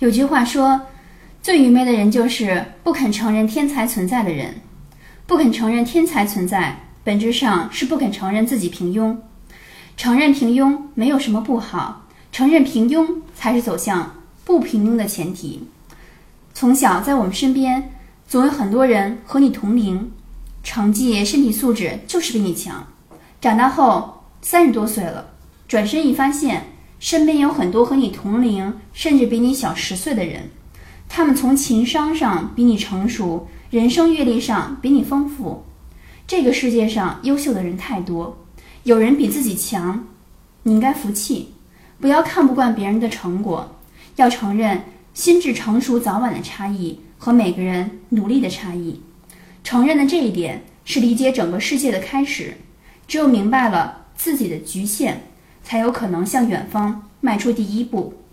有句话说，最愚昧的人就是不肯承认天才存在的人。不肯承认天才存在，本质上是不肯承认自己平庸。承认平庸没有什么不好，承认平庸才是走向不平庸的前提。从小在我们身边，总有很多人和你同龄，成绩、身体素质就是比你强。长大后30多岁了，转身一发现身边有很多和你同龄甚至比你小10岁的人，他们从情商上比你成熟，人生阅历上比你丰富。这个世界上优秀的人太多，有人比自己强，你应该服气，不要看不惯别人的成果，要承认心智成熟早晚的差异和每个人努力的差异。承认的这一点是理解整个世界的开始。只有明白了自己的局限，才有可能向远方迈出第一步。